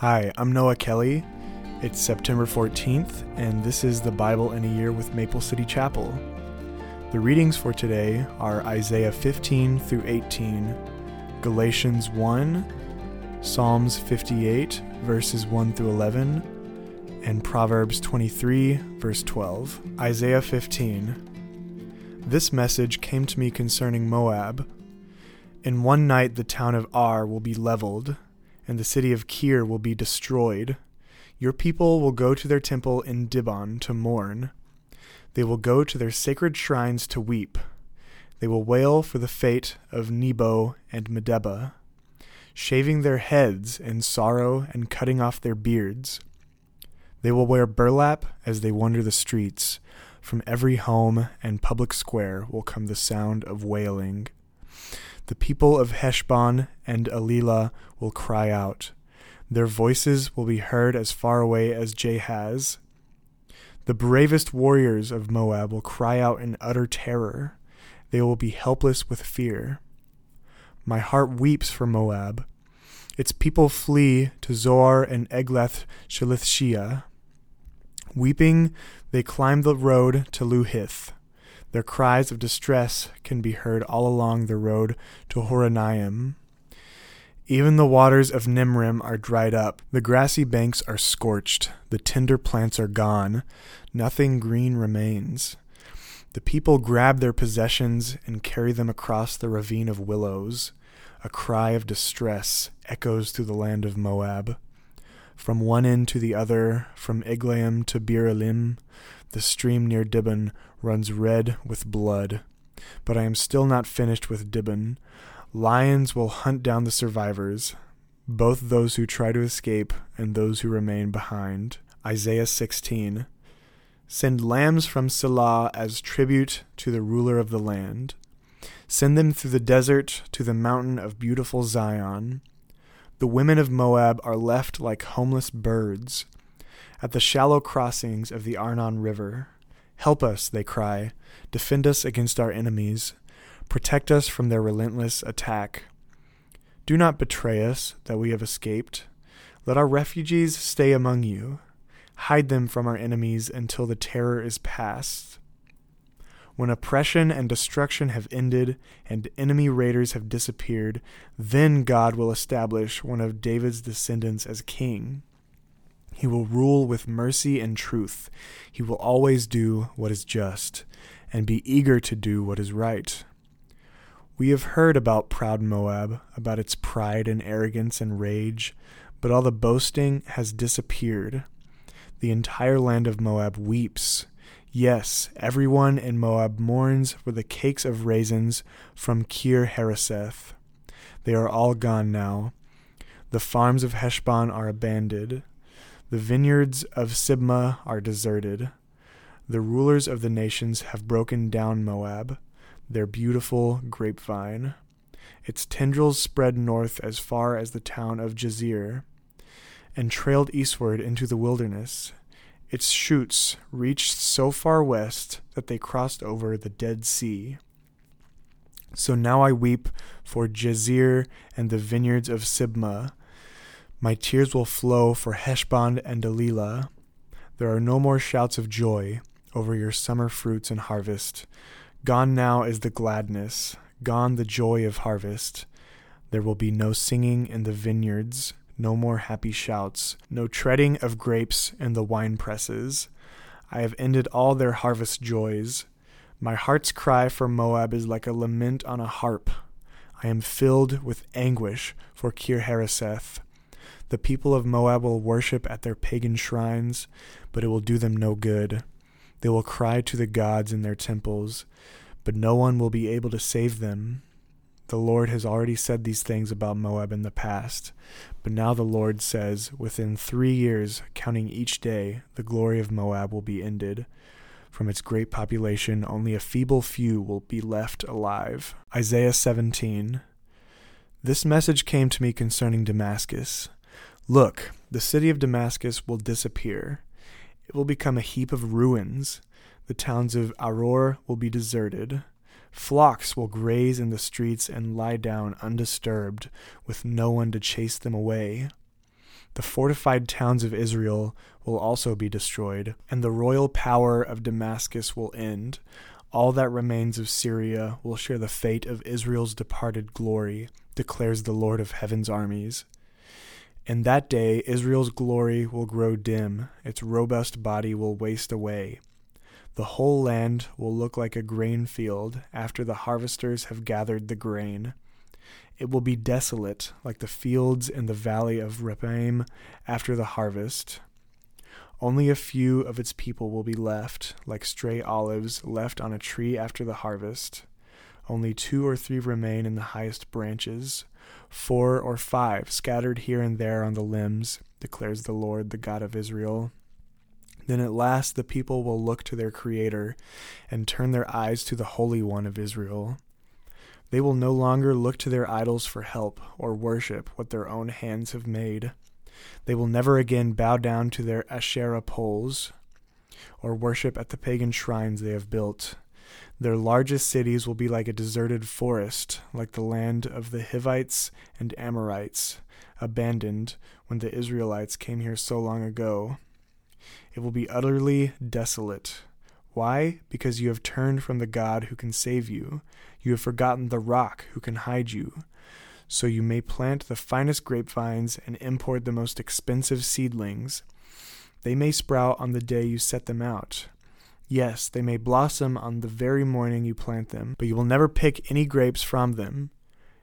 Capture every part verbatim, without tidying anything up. Hi, I'm Noah Kelley. It's September fourteenth, and this is the Bible in a Year with Maple City Chapel. The readings for today are Isaiah fifteen through eighteen, Galatians one, Psalms fifty-eight, verses one through eleven, and Proverbs twenty-three, verse twelve. Isaiah fifteen. This message came to me concerning Moab. In one night the town of Ar will be leveled, and the city of Kir will be destroyed. Your people will go to their temple in Dibon to mourn. They will go to their sacred shrines to weep. They will wail for the fate of Nebo and Medeba, shaving their heads in sorrow and cutting off their beards. They will wear burlap as they wander the streets. From every home and public square will come the sound of wailing. The people of Heshbon and Alilah will cry out. Their voices will be heard as far away as Jahaz. The bravest warriors of Moab will cry out in utter terror. They will be helpless with fear. My heart weeps for Moab. Its people flee to Zoar and Eglath-shelith-shia. Weeping, they climb the road to Luhith. Their cries of distress can be heard all along the road to Horonaim. Even the waters of Nimrim are dried up. The grassy banks are scorched. The tender plants are gone. Nothing green remains. The people grab their possessions and carry them across the ravine of willows. A cry of distress echoes through the land of Moab. From one end to the other, from Eglaim to Beer-elim, the stream near Dibon runs red with blood. But I am still not finished with Dibon. Lions will hunt down the survivors, both those who try to escape and those who remain behind. Isaiah sixteen. Send lambs from Silah as tribute to the ruler of the land. Send them through the desert to the mountain of beautiful Zion. The women of Moab are left like homeless birds at the shallow crossings of the Arnon River. Help us, they cry. Defend us against our enemies. Protect us from their relentless attack. Do not betray us that we have escaped. Let our refugees stay among you. Hide them from our enemies until the terror is past. When oppression and destruction have ended and enemy raiders have disappeared, then God will establish one of David's descendants as king. He will rule with mercy and truth. He will always do what is just and be eager to do what is right. We have heard about proud Moab, about its pride and arrogance and rage, but all the boasting has disappeared. The entire land of Moab weeps. Yes, everyone in Moab mourns for the cakes of raisins from Kir Haraseth. They are all gone now. The farms of Heshbon are abandoned. The vineyards of Sibma are deserted. The rulers of the nations have broken down Moab, their beautiful grapevine. Its tendrils spread north as far as the town of Jazir and trailed eastward into the wilderness. Its shoots reached so far west that they crossed over the Dead Sea. So now I weep for Jazir and the vineyards of Sibma. My tears will flow for Heshbon and Alilah. There are no more shouts of joy over your summer fruits and harvest. Gone now is the gladness, gone the joy of harvest. There will be no singing in the vineyards. No more happy shouts, no treading of grapes in the wine presses. I have ended all their harvest joys. My heart's cry for Moab is like a lament on a harp. I am filled with anguish for Kir Haraseth. The people of Moab will worship at their pagan shrines, but it will do them no good. They will cry to the gods in their temples, but no one will be able to save them. The Lord has already said these things about Moab in the past, but now the Lord says, within three years, counting each day, the glory of Moab will be ended. From its great population, only a feeble few will be left alive. Isaiah seventeen. This message came to me concerning Damascus. Look, the city of Damascus will disappear. It will become a heap of ruins. The towns of Aror will be deserted. Flocks will graze in the streets and lie down undisturbed, with no one to chase them away. The fortified towns of Israel will also be destroyed, and the royal power of Damascus will end. All that remains of Syria will share the fate of Israel's departed glory, declares the Lord of heaven's armies. In that day, Israel's glory will grow dim, its robust body will waste away. The whole land will look like a grain field after the harvesters have gathered the grain. It will be desolate, like the fields in the valley of Rephaim after the harvest. Only a few of its people will be left, like stray olives left on a tree after the harvest. Only two or three remain in the highest branches, four or five scattered here and there on the limbs, declares the Lord, the God of Israel. Then at last the people will look to their Creator and turn their eyes to the Holy One of Israel. They will no longer look to their idols for help or worship what their own hands have made. They will never again bow down to their Asherah poles or worship at the pagan shrines they have built. Their largest cities will be like a deserted forest, like the land of the Hivites and Amorites, abandoned when the Israelites came here so long ago. It will be utterly desolate. Why? Because you have turned from the God who can save you. You have forgotten the rock who can hide you. So you may plant the finest grapevines and import the most expensive seedlings. They may sprout on the day you set them out. Yes, they may blossom on the very morning you plant them, but you will never pick any grapes from them.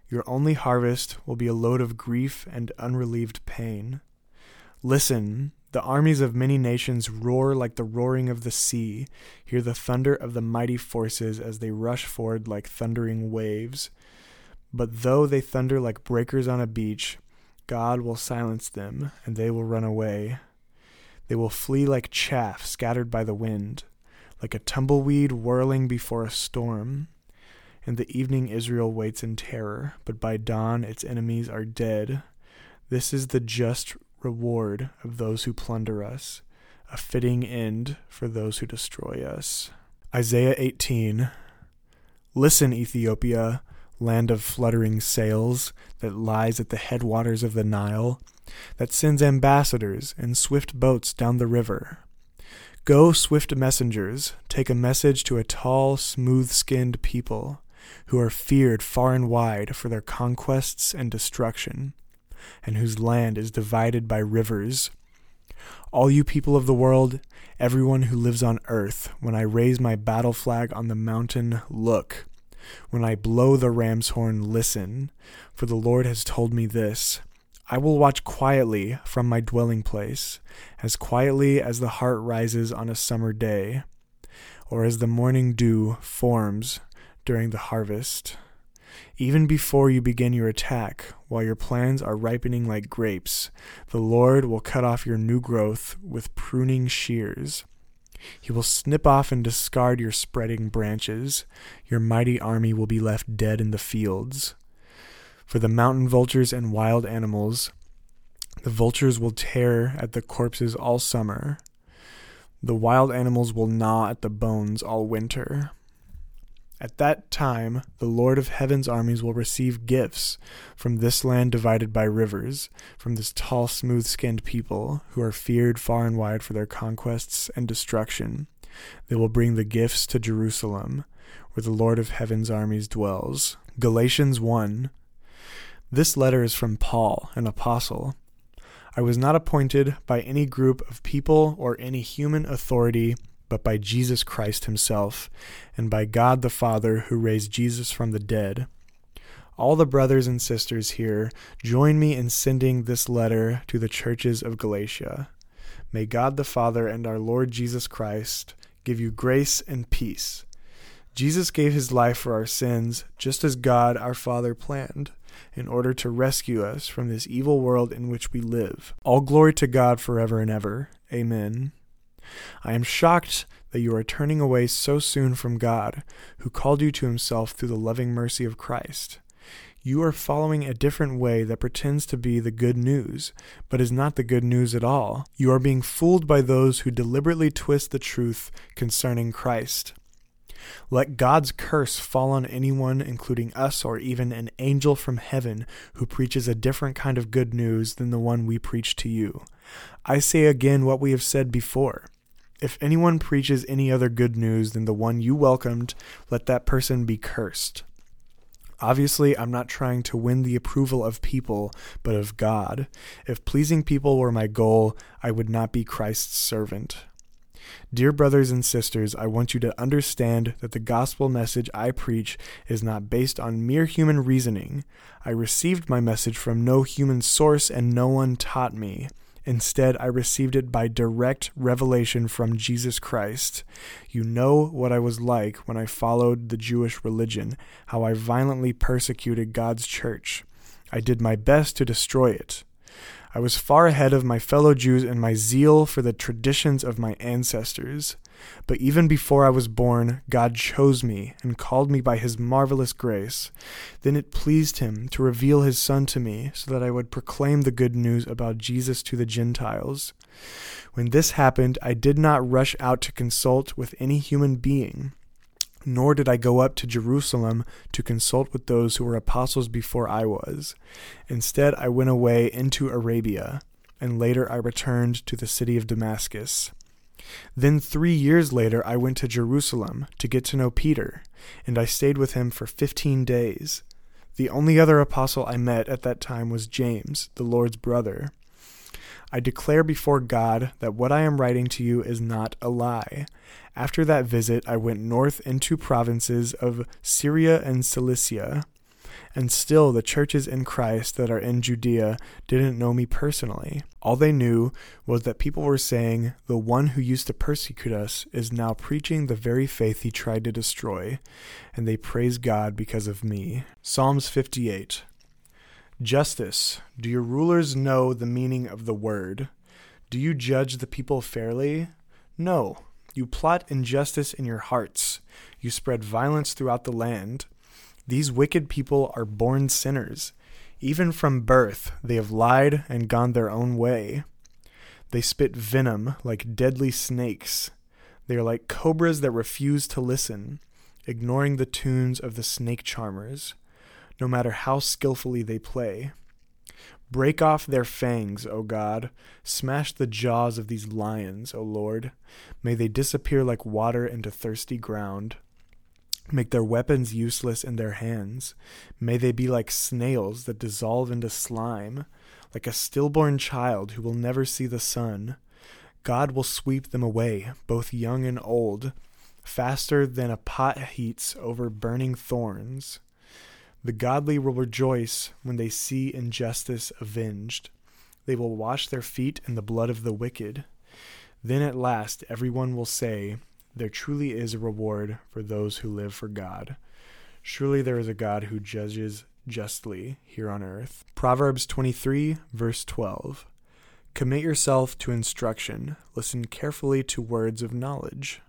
Your only harvest will be a load of grief and unrelieved pain. Listen. The armies of many nations roar like the roaring of the sea. Hear the thunder of the mighty forces as they rush forward like thundering waves. But though they thunder like breakers on a beach, God will silence them, and they will run away. They will flee like chaff scattered by the wind, like a tumbleweed whirling before a storm. In the evening Israel waits in terror, but by dawn its enemies are dead. This is the just reward of those who plunder us, a fitting end for those who destroy us. Isaiah eighteen. Listen, Ethiopia, land of fluttering sails, that lies at the headwaters of the Nile, that sends ambassadors in swift boats down the river. Go, swift messengers, take a message to a tall, smooth-skinned people, who are feared far and wide for their conquests and destruction, and whose land is divided by rivers. All you people of the world, everyone who lives on earth, when I raise my battle flag on the mountain, look. When I blow the ram's horn, listen. For the Lord has told me this. I will watch quietly from my dwelling place, as quietly as the heart rises on a summer day, or as the morning dew forms during the harvest. Even before you begin your attack, while your plans are ripening like grapes, the Lord will cut off your new growth with pruning shears. He will snip off and discard your spreading branches. Your mighty army will be left dead in the fields. For the mountain vultures and wild animals, the vultures will tear at the corpses all summer. The wild animals will gnaw at the bones all winter. At that time, the Lord of heaven's armies will receive gifts from this land divided by rivers, from this tall, smooth-skinned people who are feared far and wide for their conquests and destruction. They will bring the gifts to Jerusalem, where the Lord of heaven's armies dwells. Galatians one. This letter is from Paul, an apostle. I was not appointed by any group of people or any human authority, but by Jesus Christ himself, and by God the Father who raised Jesus from the dead. All the brothers and sisters here, join me in sending this letter to the churches of Galatia. May God the Father and our Lord Jesus Christ give you grace and peace. Jesus gave his life for our sins, just as God our Father planned, in order to rescue us from this evil world in which we live. All glory to God forever and ever. Amen. I am shocked that you are turning away so soon from God, who called you to himself through the loving mercy of Christ. You are following a different way that pretends to be the good news, but is not the good news at all. You are being fooled by those who deliberately twist the truth concerning Christ. Let God's curse fall on anyone, including us or even an angel from heaven, who preaches a different kind of good news than the one we preach to you. I say again what we have said before. If anyone preaches any other good news than the one you welcomed, let that person be cursed. Obviously, I'm not trying to win the approval of people, but of God. If pleasing people were my goal, I would not be Christ's servant. Dear brothers and sisters, I want you to understand that the gospel message I preach is not based on mere human reasoning. I received my message from no human source, and no one taught me. Instead, I received it by direct revelation from Jesus Christ. You know what I was like when I followed the Jewish religion, how I violently persecuted God's church. I did my best to destroy it. I was far ahead of my fellow Jews in my zeal for the traditions of my ancestors. But even before I was born, God chose me and called me by his marvelous grace. Then it pleased him to reveal his Son to me so that I would proclaim the good news about Jesus to the Gentiles. When this happened, I did not rush out to consult with any human being, nor did I go up to Jerusalem to consult with those who were apostles before I was. Instead, I went away into Arabia, and later I returned to the city of Damascus. Then three years later, I went to Jerusalem to get to know Peter, and I stayed with him for fifteen days. The only other apostle I met at that time was James, the Lord's brother. I declare before God that what I am writing to you is not a lie. After that visit, I went north into provinces of Syria and Cilicia, and still the churches in Christ that are in Judea didn't know me personally. All they knew was that people were saying, "The one who used to persecute us is now preaching the very faith he tried to destroy," and they praise God because of me. Psalms fifty-eight. Justice. Do your rulers know the meaning of the word? Do you judge the people fairly? No. You plot injustice in your hearts. You spread violence throughout the land. These wicked people are born sinners. Even from birth, they have lied and gone their own way. They spit venom like deadly snakes. They are like cobras that refuse to listen, ignoring the tunes of the snake charmers, no matter how skillfully they play. Break off their fangs, O God. Smash the jaws of these lions, O Lord. May they disappear like water into thirsty ground. Make their weapons useless in their hands. May they be like snails that dissolve into slime, like a stillborn child who will never see the sun. God will sweep them away, both young and old, faster than a pot heats over burning thorns. The godly will rejoice when they see injustice avenged. They will wash their feet in the blood of the wicked. Then at last everyone will say, "There truly is a reward for those who live for God. Surely there is a God who judges justly here on earth." Proverbs twenty-three, verse twelve. Commit yourself to instruction. Listen carefully to words of knowledge.